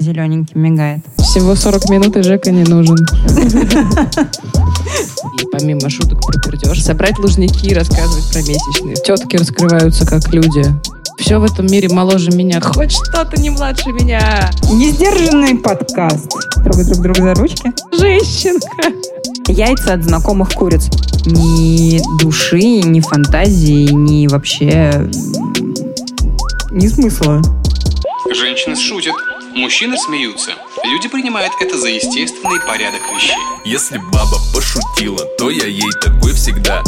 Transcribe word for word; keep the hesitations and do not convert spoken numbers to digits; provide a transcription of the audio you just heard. зелененьким мигает. Всего сорок минут, и Жека не нужен. И помимо шуток про пердеж, собрать лужники и рассказывать про месячные. Тетки раскрываются как люди. Все в этом мире моложе меня. Хоть что-то не младше меня. Несдержанный подкаст. Трогать друг друга за ручки. Женщинка. Яйца от знакомых куриц. Ни души, ни фантазии, ни вообще... ни смысла. Женщины шутят. Мужчины смеются. Люди принимают это за естественный порядок вещей. Если баба пошутила, то я ей такой всегда.